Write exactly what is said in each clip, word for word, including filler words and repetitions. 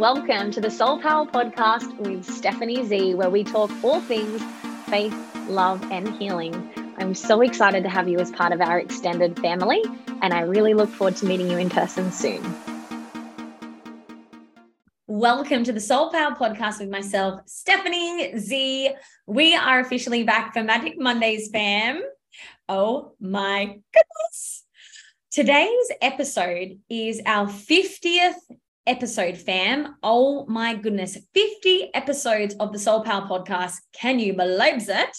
welcome to the Soul Power Podcast with Stephanie Z, where we talk all things faith, love, and healing. I'm so excited to have you as part of our extended family, and I really look forward to meeting you in person soon. Welcome to the Soul Power Podcast with myself, Stephanie Z. We are officially back for Magic Mondays, fam. Oh my goodness. Today's episode is our fiftieth episode, fam. Oh my goodness. fifty episodes of the Soul Power Podcast. Can you believe it?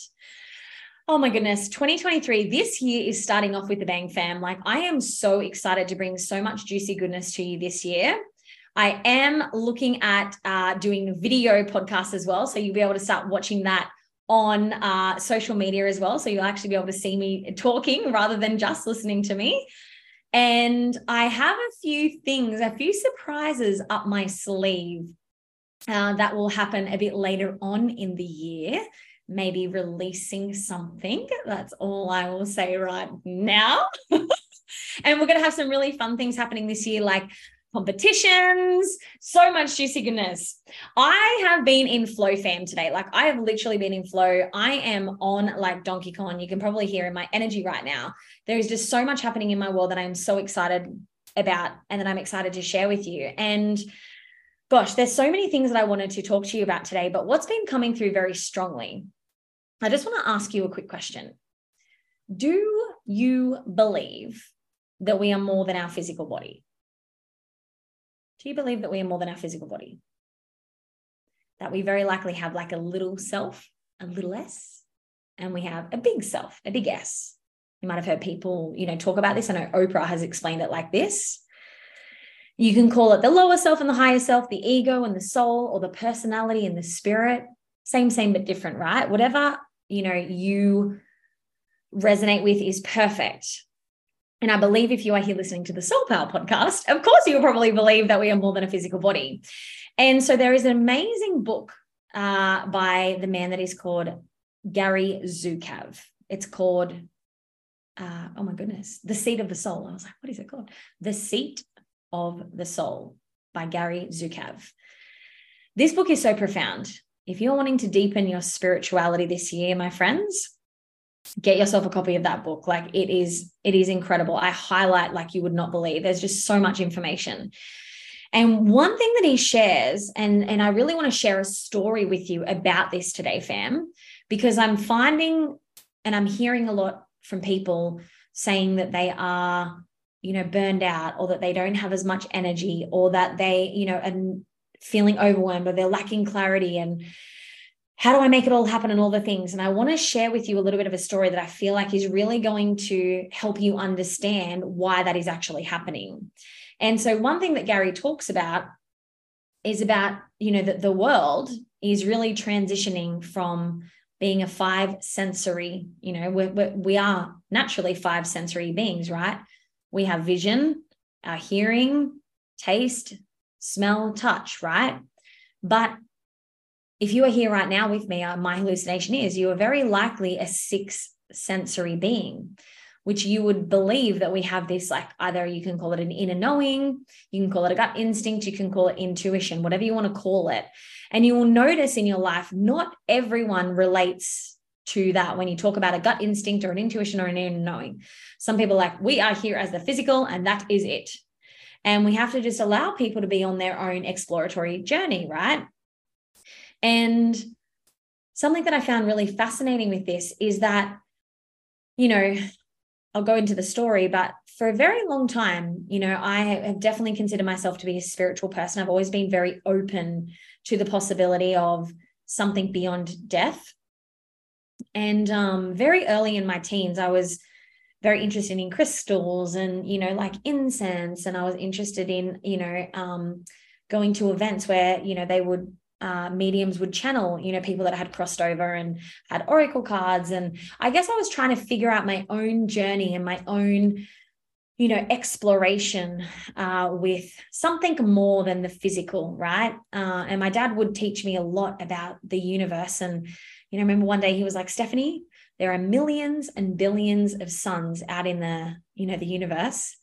Oh my goodness, twenty twenty-three, this year is starting off with a bang, fam. Like, I am so excited to bring so much juicy goodness to you this year. I am looking at uh, doing video podcasts as well. So you'll be able to start watching that on uh, social media as well. So you'll actually be able to see me talking rather than just listening to me. And I have a few things, a few surprises up my sleeve uh, that will happen a bit later on in the year. Maybe releasing something. That's all I will say right now. And we're going to have some really fun things happening this year, like competitions, so much juicy goodness. I have been in flow, fam, today. Like, I have literally been in flow. I am on like Donkey Kong. You can probably hear in my energy right now. There is just so much happening in my world that I'm so excited about and that I'm excited to share with you. And gosh, there's so many things that I wanted to talk to you about today, but what's been coming through very strongly, I just want to ask you a quick question. Do you believe that we are more than our physical body? Do you believe that we are more than our physical body? That we very likely have like a little self, a little s, and we have a big self, a big S. You might have heard people, you know, talk about this. I know Oprah has explained it like this. You can call it the lower self and the higher self, the ego and the soul, or the personality and the spirit. Same, same, but different, right? Whatever, you know, you resonate with is perfect. And I believe if you are here listening to the Soul Power Podcast, of course, you will probably believe that we are more than a physical body. And so there is an amazing book uh, by the man that is called Gary Zukav. It's called, uh, oh my goodness, The Seat of the Soul. I was like, what is it called? The Seat of the Soul by Gary Zukav. This book is so profound. If you're wanting to deepen your spirituality this year, my friends, get yourself a copy of that book. Like, it is, it is incredible. I highlight like you would not believe. There's just so much information. And one thing that he shares, and, and I really want to share a story with you about this today, fam, because I'm finding and I'm hearing a lot from people saying that they are, you know, burned out, or that they don't have as much energy, or that they, you know, are feeling overwhelmed, or they're lacking clarity, and how do I make it all happen and all the things? And I want to share with you a little bit of a story that I feel like is really going to help you understand why that is actually happening. And so one thing that Gary talks about is about, you know, that the world is really transitioning from being a five sensory, you know, we're, we're, we are naturally five sensory beings, right? We have vision, our hearing, taste, smell, touch, right? But if you are here right now with me, my hallucination is you are very likely a sixth sensory being, which you would believe that we have this, like, either you can call it an inner knowing, you can call it a gut instinct, you can call it intuition, whatever you want to call it. And you will notice in your life, not everyone relates to that when you talk about a gut instinct or an intuition or an inner knowing. Some people are like, we are here as the physical and that is it. And we have to just allow people to be on their own exploratory journey, right? And something that I found really fascinating with this is that, you know, I'll go into the story, but for a very long time, you know, I have definitely considered myself to be a spiritual person. I've always been very open to the possibility of something beyond death. And um, very early in my teens, I was very interested in crystals and, you know, like incense. And I was interested in, you know, um, going to events where, you know, they would, Uh, mediums would channel, you know, people that had crossed over and had oracle cards. And I guess I was trying to figure out my own journey and my own, you know, exploration uh, with something more than the physical, right? Uh, and my dad would teach me a lot about the universe. And, you know, I remember one day he was like, Stephanie, there are millions and billions of suns out in the, you know, the universe.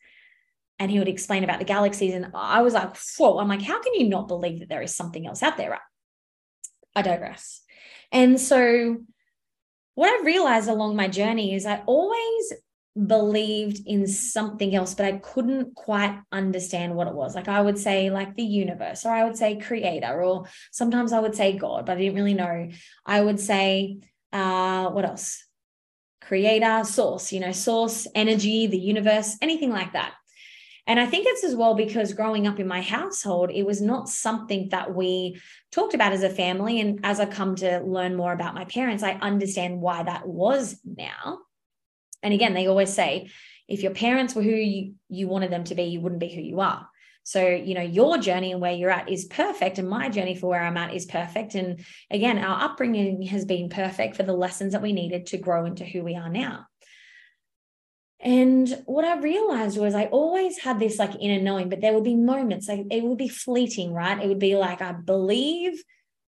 and he would explain about the galaxies. And I was like, whoa, I'm like, how can you not believe that there is something else out there? Right? I digress. And so what I realized along my journey is I always believed in something else, but I couldn't quite understand what it was. Like I would say like the universe, or I would say creator, or sometimes I would say God, but I didn't really know. I would say, uh, what else? Creator, source, you know, source, energy, the universe, anything like that. And I think it's as well because growing up in my household, it was not something that we talked about as a family. And as I come to learn more about my parents, I understand why that was now. And again, they always say, if your parents were who you, you wanted them to be, you wouldn't be who you are. So, you know, your journey and where you're at is perfect. And my journey for where I'm at is perfect. And again, our upbringing has been perfect for the lessons that we needed to grow into who we are now. And what I realized was I always had this like inner knowing, but there would be moments, like it would be fleeting, right? It would be like, I believe,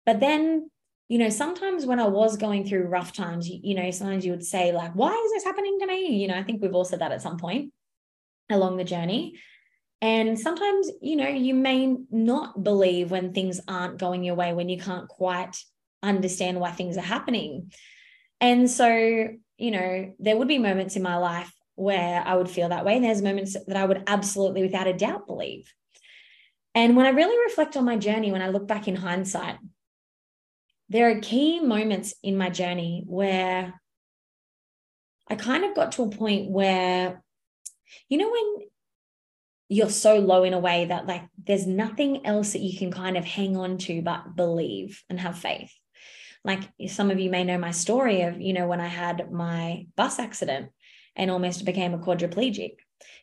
but then, you know, sometimes when I was going through rough times, you, you know, sometimes you would say like, why is this happening to me? You know, I think we've all said that at some point along the journey. And sometimes, you know, you may not believe when things aren't going your way, when you can't quite understand why things are happening. And so, you know, there would be moments in my life where I would feel that way. And there's moments that I would absolutely, without a doubt, believe. And when I really reflect on my journey, when I look back in hindsight, there are key moments in my journey where I kind of got to a point where, you know, when you're so low in a way that like there's nothing else that you can kind of hang on to but believe and have faith. Like some of you may know my story of, you know, when I had my bus accident and almost became a quadriplegic.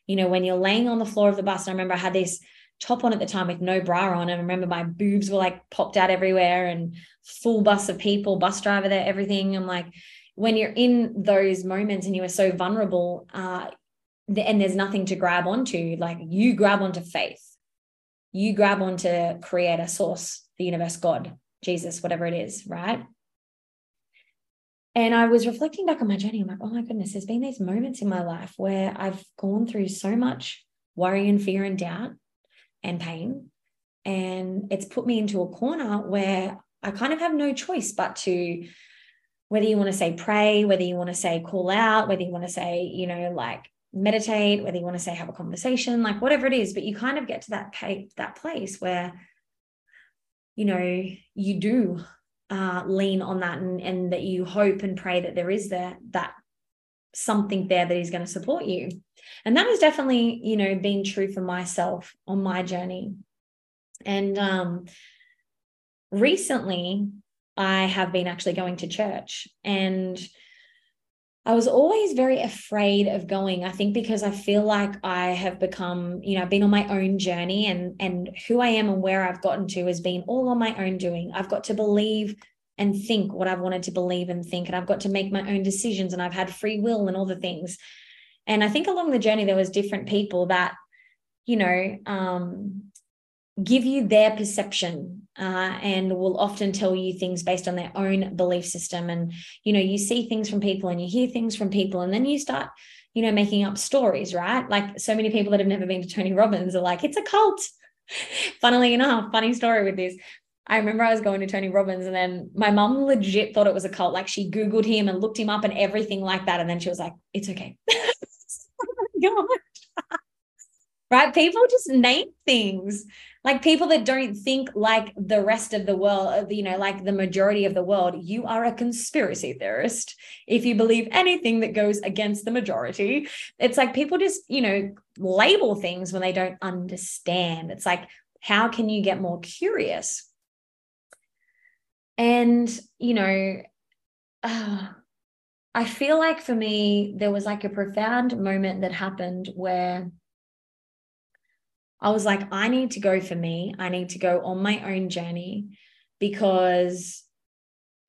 You know, when you're laying on the floor of the bus, and I remember I had this top on at the time with no bra on, and I remember my boobs were like popped out everywhere and full bus of people, bus driver there, everything. I'm like, when you're in those moments and you are so vulnerable uh, and there's nothing to grab onto, like you grab onto faith, you grab onto creator, source, the universe, God, Jesus, whatever it is, right? And I was reflecting back on my journey. I'm like, oh my goodness, there's been these moments in my life where I've gone through so much worry and fear and doubt and pain. And it's put me into a corner where I kind of have no choice but to, whether you want to say pray, whether you want to say call out, whether you want to say, you know, like meditate, whether you want to say have a conversation, like whatever it is, but you kind of get to that, that place where, you know, you do Uh, lean on that and, and that you hope and pray that there is there that something there that is going to support you. And that has definitely, you know, been true for myself on my journey. And um, recently I have been actually going to church, and I was always very afraid of going, I think, because I feel like I have become, you know, I've been on my own journey, and, and who I am and where I've gotten to has been all on my own doing. I've got to believe and think what I've wanted to believe and think, and I've got to make my own decisions, and I've had free will and all the things. And I think along the journey, there was different people that, you know, um, give you their perception. Uh, and will often tell you things based on their own belief system. And, you know, you see things from people and you hear things from people, and then you start, you know, making up stories, right? Like so many people that have never been to Tony Robbins are like, it's a cult. Funnily enough, funny story with this. I remember I was going to Tony Robbins, and then my mum legit thought it was a cult. Like she Googled him and looked him up and everything like that. And then she was like, it's okay. Oh my God. Right? People just name things, like people that don't think like the rest of the world, you know, like the majority of the world. You are a conspiracy theorist if you believe anything that goes against the majority. It's like people just, you know, label things when they don't understand. It's like, how can you get more curious? And, you know, uh, I feel like for me, there was like a profound moment that happened where I was like, I need to go for me. I need to go on my own journey because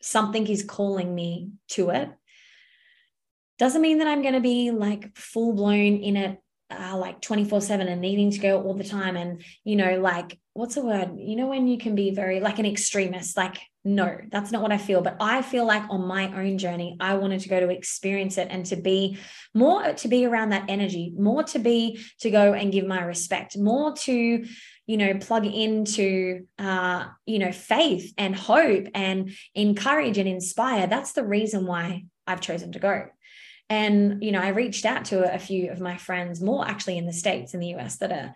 something is calling me to it. Doesn't mean that I'm going to be like full blown in it, uh, like twenty-four seven and needing to go all the time. And, you know, like, what's the word? You know, when you can be very like an extremist, like no, that's not what I feel. But I feel like on my own journey, I wanted to go to experience it and to be more, to be around that energy, more to be, to go and give my respect, more to, you know, plug into, uh, you know, faith and hope and encourage and inspire. That's the reason why I've chosen to go. And, you know, I reached out to a few of my friends, more actually in the States, in the U S, that are,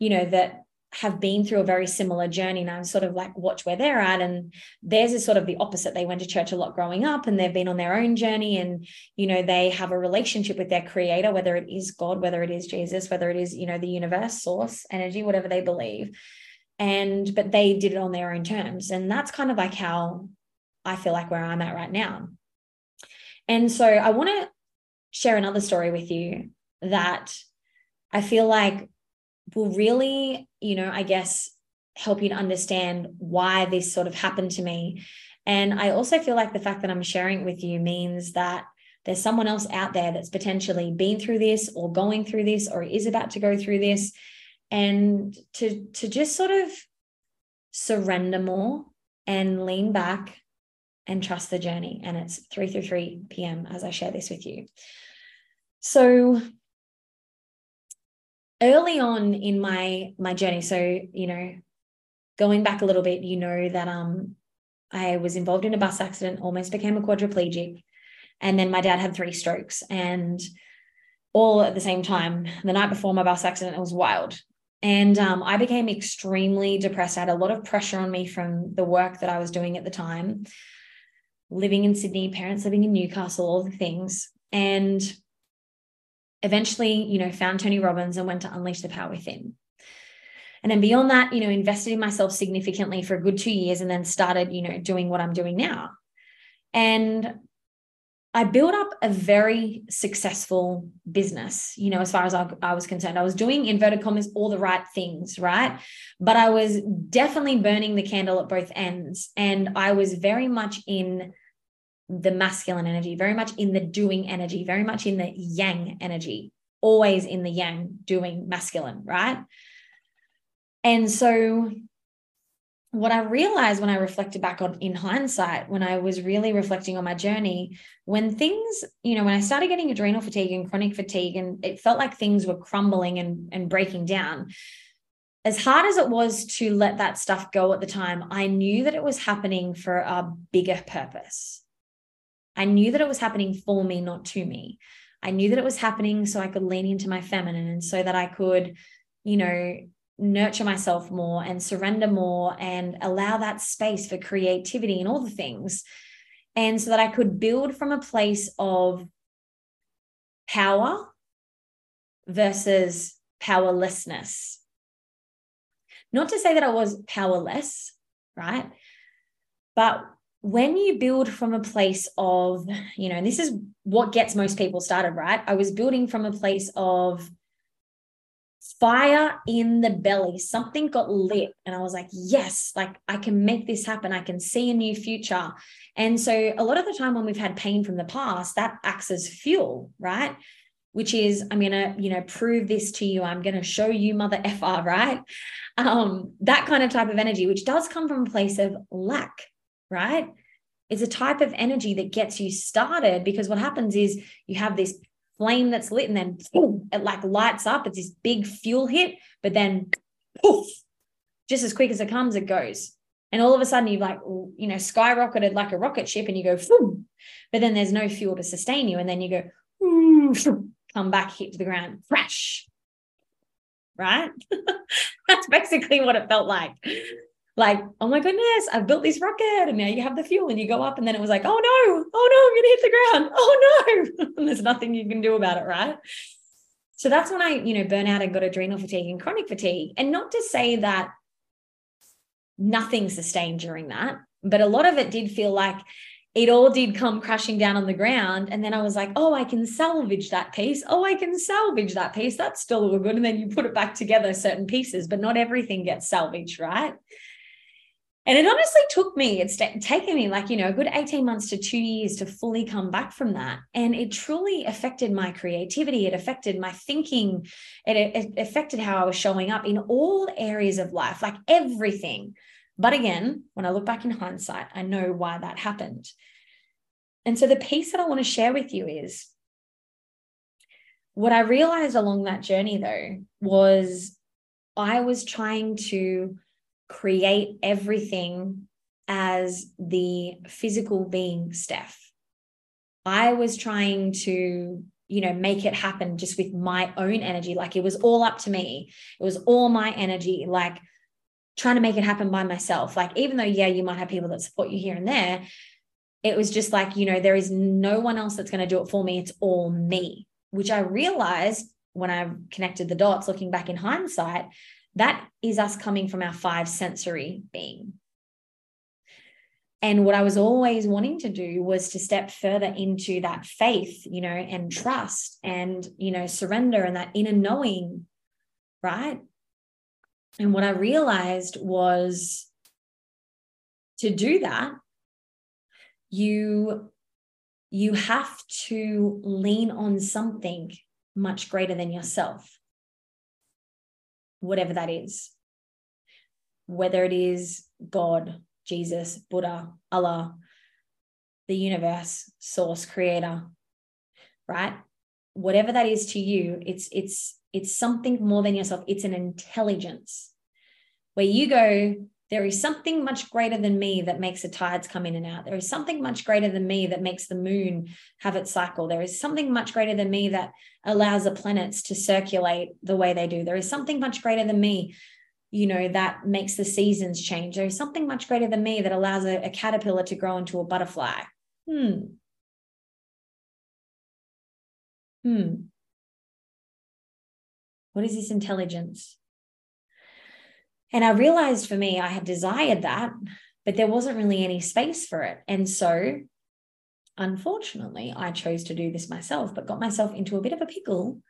you know, that have been through a very similar journey, and I'm sort of like, watch where they're at. And theirs is sort of the opposite. They went to church a lot growing up, and they've been on their own journey, and, you know, they have a relationship with their creator, whether it is God, whether it is Jesus, whether it is, you know, the universe, source, energy, whatever they believe. And, but they did it on their own terms. And that's kind of like how I feel like where I'm at right now. And so I want to share another story with you that I feel like will really, you know, I guess, help you to understand why this sort of happened to me. And I also feel like the fact that I'm sharing it with you means that there's someone else out there that's potentially been through this or going through this or is about to go through this, and to, to just sort of surrender more and lean back and trust the journey. And it's three through three p.m. as I share this with you. So early on in my, my journey, so, you know, going back a little bit, you know, that um, I was involved in a bus accident, almost became a quadriplegic. And then my dad had three strokes, and all at the same time. The night before my bus accident, it was wild. And um, I became extremely depressed. I had a lot of pressure on me from the work that I was doing at the time, living in Sydney, parents living in Newcastle, all the things. And eventually, you know, found Tony Robbins and went to Unleash the Power Within. And then beyond that, you know, invested in myself significantly for a good two years and then started, you know, doing what I'm doing now. And I built up a very successful business, you know, as far as I, I was concerned. I was doing, inverted commas, all the right things, right? But I was definitely burning the candle at both ends. And I was very much in the masculine energy, very much in the doing energy, very much in the yang energy, always in the yang, doing, masculine, right? And so what I realized when I reflected back on, in hindsight, when I was really reflecting on my journey, when things, you know, when I started getting adrenal fatigue and chronic fatigue, and it felt like things were crumbling and, and breaking down, as hard as it was to let that stuff go at the time, I knew that it was happening for a bigger purpose. I knew that it was happening for me, not to me. I knew that it was happening so I could lean into my feminine, and so that I could, you know, nurture myself more and surrender more and allow that space for creativity and all the things. And so that I could build from a place of power versus powerlessness. Not to say that I was powerless, right? But when you build from a place of, you know, and this is what gets most people started, right? I was building from a place of fire in the belly. Something got lit, and I was like, yes, like I can make this happen. I can see a new future. And so a lot of the time when we've had pain from the past, that acts as fuel, right? Which is, I'm going to, you know, prove this to you. I'm going to show you mother effer, right? Um, that kind of type of energy, which does come from a place of lack, right? It's a type of energy that gets you started, because what happens is you have this flame that's lit, and then boom, it like lights up. It's this big fuel hit, but then poof, just as quick as it comes, it goes. And all of a sudden you've like, you know, skyrocketed like a rocket ship, and you go, boom, but then there's no fuel to sustain you. And then you go, boom, come back, hit to the ground, crash, right? That's basically what it felt like. Like, oh my goodness, I've built this rocket, and now you have the fuel, and you go up, and then it was like, oh no, oh no, I'm going to hit the ground. Oh no. And there's nothing you can do about it, right? So that's when I, you know, burn out and got adrenal fatigue and chronic fatigue. And not to say that nothing sustained during that, but a lot of it did feel like it all did come crashing down on the ground. And then I was like, oh, I can salvage that piece. Oh, I can salvage that piece. That's still all good. And then you put it back together, certain pieces, but not everything gets salvaged, right? And it honestly took me, it's taken me like, you know, a good eighteen months to two years to fully come back from that. And it truly affected my creativity. It affected my thinking. It, it affected how I was showing up in all areas of life, like everything But again, when I look back in hindsight, I know why that happened. And so the piece that I want to share with you is what I realized along that journey, though, was I was trying to create everything as the physical being Steph. I was trying to, you know, make it happen just with my own energy. Like it was all up to me. It was all my energy, like trying to make it happen by myself. Like, even though, yeah, you might have people that support you here and there, it was just like, you know, there is no one else that's going to do it for me. It's all me, which I realized when I connected the dots, looking back in hindsight, that is us coming from our five sensory being. And what I was always wanting to do was to step further into that faith, you know, and trust and, you know, surrender and that inner knowing, right? And what I realized was to do that, you, you have to lean on something much greater than yourself, whatever that is, whether it is God, Jesus, Buddha, Allah, the universe, source, creator, right? Whatever that is to you, it's, it's, it's something more than yourself. It's an intelligence where you go, there is something much greater than me that makes the tides come in and out. There is something much greater than me that makes the moon have its cycle. There is something much greater than me that allows the planets to circulate the way they do. There is something much greater than me, you know, that makes the seasons change. There's something much greater than me that allows a, a caterpillar to grow into a butterfly. Hmm. Hmm. What is this intelligence? And I realized for me, I had desired that, but there wasn't really any space for it. And so, unfortunately, I chose to do this myself, but got myself into a bit of a pickle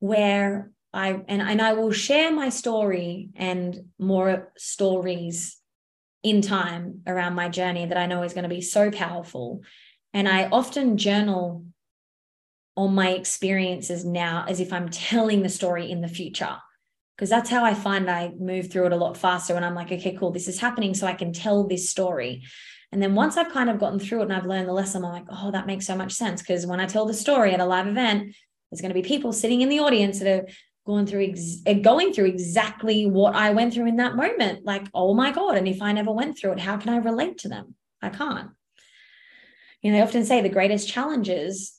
where I, and, and I will share my story and more stories in time around my journey that I know is going to be so powerful. And I often journal on my experiences now as if I'm telling the story in the future, because that's how I find I move through it a lot faster. And I'm like, okay, cool, this is happening, so I can tell this story. And then once I've kind of gotten through it and I've learned the lesson, I'm like, oh, that makes so much sense. Because when I tell the story at a live event, there's going to be people sitting in the audience that are going through ex- going through exactly what I went through in that moment. Like, oh my God. And if I never went through it, how can I relate to them? I can't. You know, they often say the greatest challenges,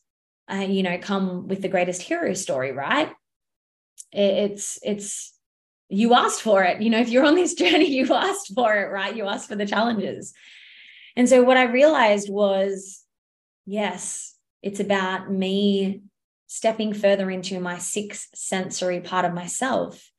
uh, you know, come with the greatest hero story, right? It's, it's, you asked for it. You know, if you're on this journey, you asked for it, right? You asked for the challenges. And so what I realized was, yes, it's about me stepping further into my sixth sensory part of myself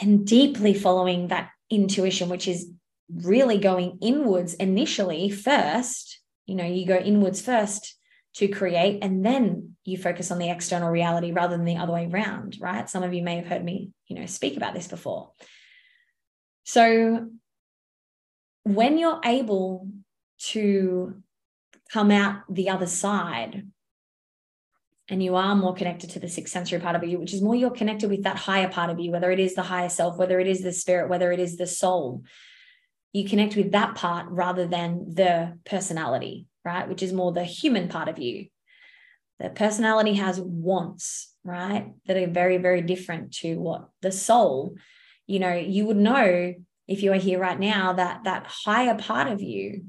and deeply following that intuition, which is really going inwards initially first. You know, you go inwards first to create, and then you focus on the external reality rather than the other way around, right? Some of you may have heard me, you know, speak about this before. So when you're able to come out the other side, and you are more connected to the sixth sensory part of you, which is more you're connected with that higher part of you, whether it is the higher self, whether it is the spirit, whether it is the soul, you connect with that part rather than the personality, right? Which is more the human part of you. The personality has wants, right? That are very, very different to what the soul, you know, you would know if you are here right now that that higher part of you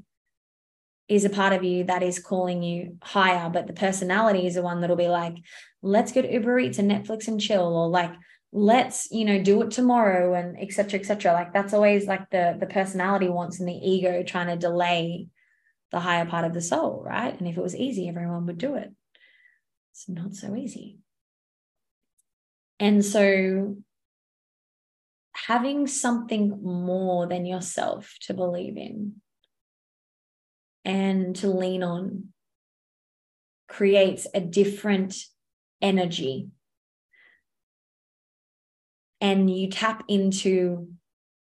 is a part of you that is calling you higher, but the personality is the one that'll be like, let's go to Uber Eats and Netflix and chill, or like, let's, you know, do it tomorrow, and et cetera, et cetera. Like that's always like the, the personality wants and the ego trying to delay the higher part of the soul, right? And if it was easy, everyone would do it. It's not so easy. And so having something more than yourself to believe in and to lean on creates a different energy. And you tap into,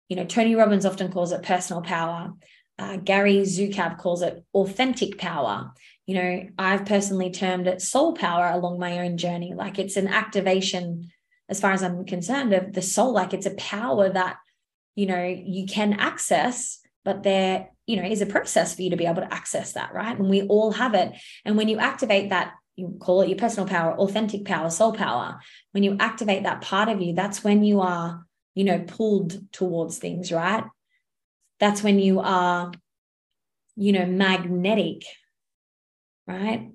you know, Tony Robbins often calls it personal power. Uh, Gary Zukav calls it authentic power. You know, I've personally termed it soul power along my own journey. Like it's an activation, as far as I'm concerned, of the soul. Like it's a power that you know, you can access, but there, you know, is a process for you to be able to access that, right? And we all have it. And when you activate that, you call it your personal power, authentic power, soul power. When you activate that part of you, that's when you are, you know, pulled towards things, right? That's when you are, you know, magnetic, right?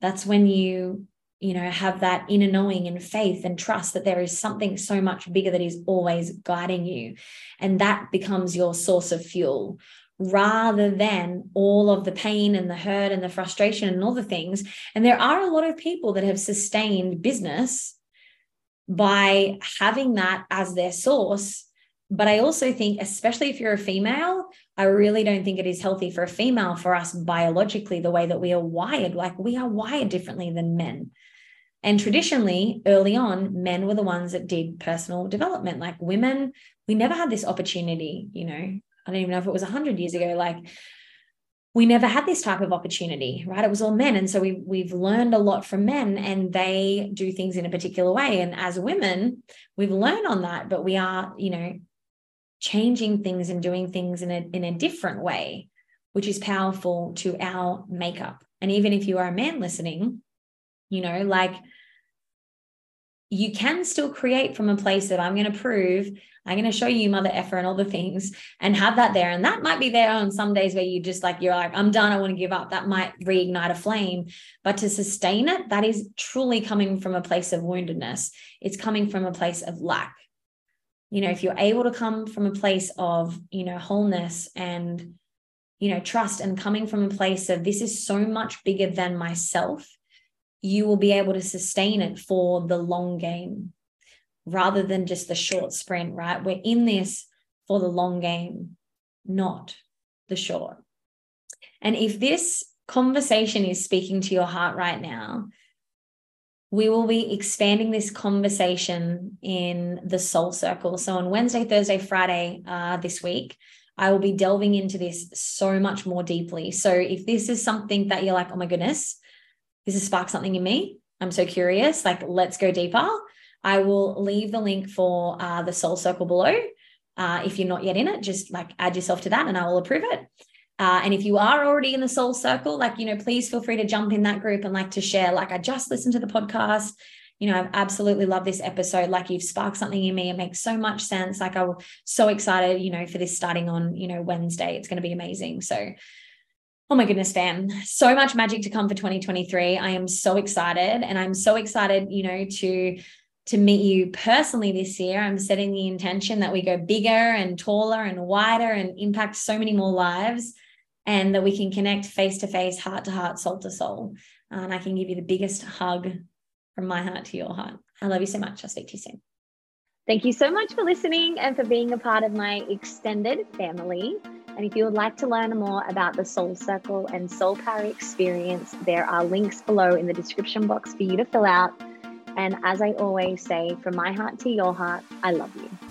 That's when you, you know, have that inner knowing and faith and trust that there is something so much bigger that is always guiding you. And that becomes your source of fuel, rather than all of the pain and the hurt and the frustration and all the things. And there are a lot of people that have sustained business by having that as their source. But I also think, especially if you're a female, I really don't think it is healthy for a female, for us biologically, the way that we are wired. Like, we are wired differently than men. And traditionally, early on, men were the ones that did personal development. Like, women, we never had this opportunity, you know, I don't even know if it was one hundred years ago. Like, we never had this type of opportunity, right? It was all men. And so we, we've learned a lot from men, and they do things in a particular way. And as women, we've learned on that, but we are, you know, changing things and doing things in a, in a different way, which is powerful to our makeup. And even if you are a man listening, you know, like, you can still create from a place that I'm going to prove, I'm going to show you Mother Effa and all the things, and have that there. And that might be there on some days where you just like, you're like, I'm done, I want to give up. That might reignite a flame, but to sustain it, that is truly coming from a place of woundedness. It's coming from a place of lack. You know, if you're able to come from a place of, you know, wholeness and, you know, trust, and coming from a place of, this is so much bigger than myself, you will be able to sustain it for the long game rather than just the short sprint, right? We're in this for the long game, not the short. And if this conversation is speaking to your heart right now, we will be expanding this conversation in the Soul Circle. So on Wednesday, Thursday, Friday uh, this week, I will be delving into this so much more deeply. So if this is something that you're like, oh my goodness, this has sparked something in me, I'm so curious, like, let's go deeper, I will leave the link for uh, the Soul Circle below. Uh, if you're not yet in it, just like add yourself to that and I will approve it. Uh, and if you are already in the Soul Circle, like, you know, please feel free to jump in that group and like to share, like, I just listened to the podcast, you know, I've absolutely loved this episode. Like, you've sparked something in me. It makes so much sense. Like, I'm so excited, you know, for this starting on, you know, Wednesday, it's going to be amazing. So, oh my goodness, fam, so much magic to come for twenty twenty-three. I am so excited, and I'm so excited, you know, to, to meet you personally this year. I'm setting the intention that we go bigger and taller and wider and impact so many more lives, and that we can connect face-to-face, heart-to-heart, soul-to-soul. And I can give you the biggest hug from my heart to your heart. I love you so much. I'll speak to you soon. Thank you so much for listening and for being a part of my extended family. And if you would like to learn more about the Soul Circle and Soul Power Experience, there are links below in the description box for you to fill out. And as I always say, from my heart to your heart, I love you.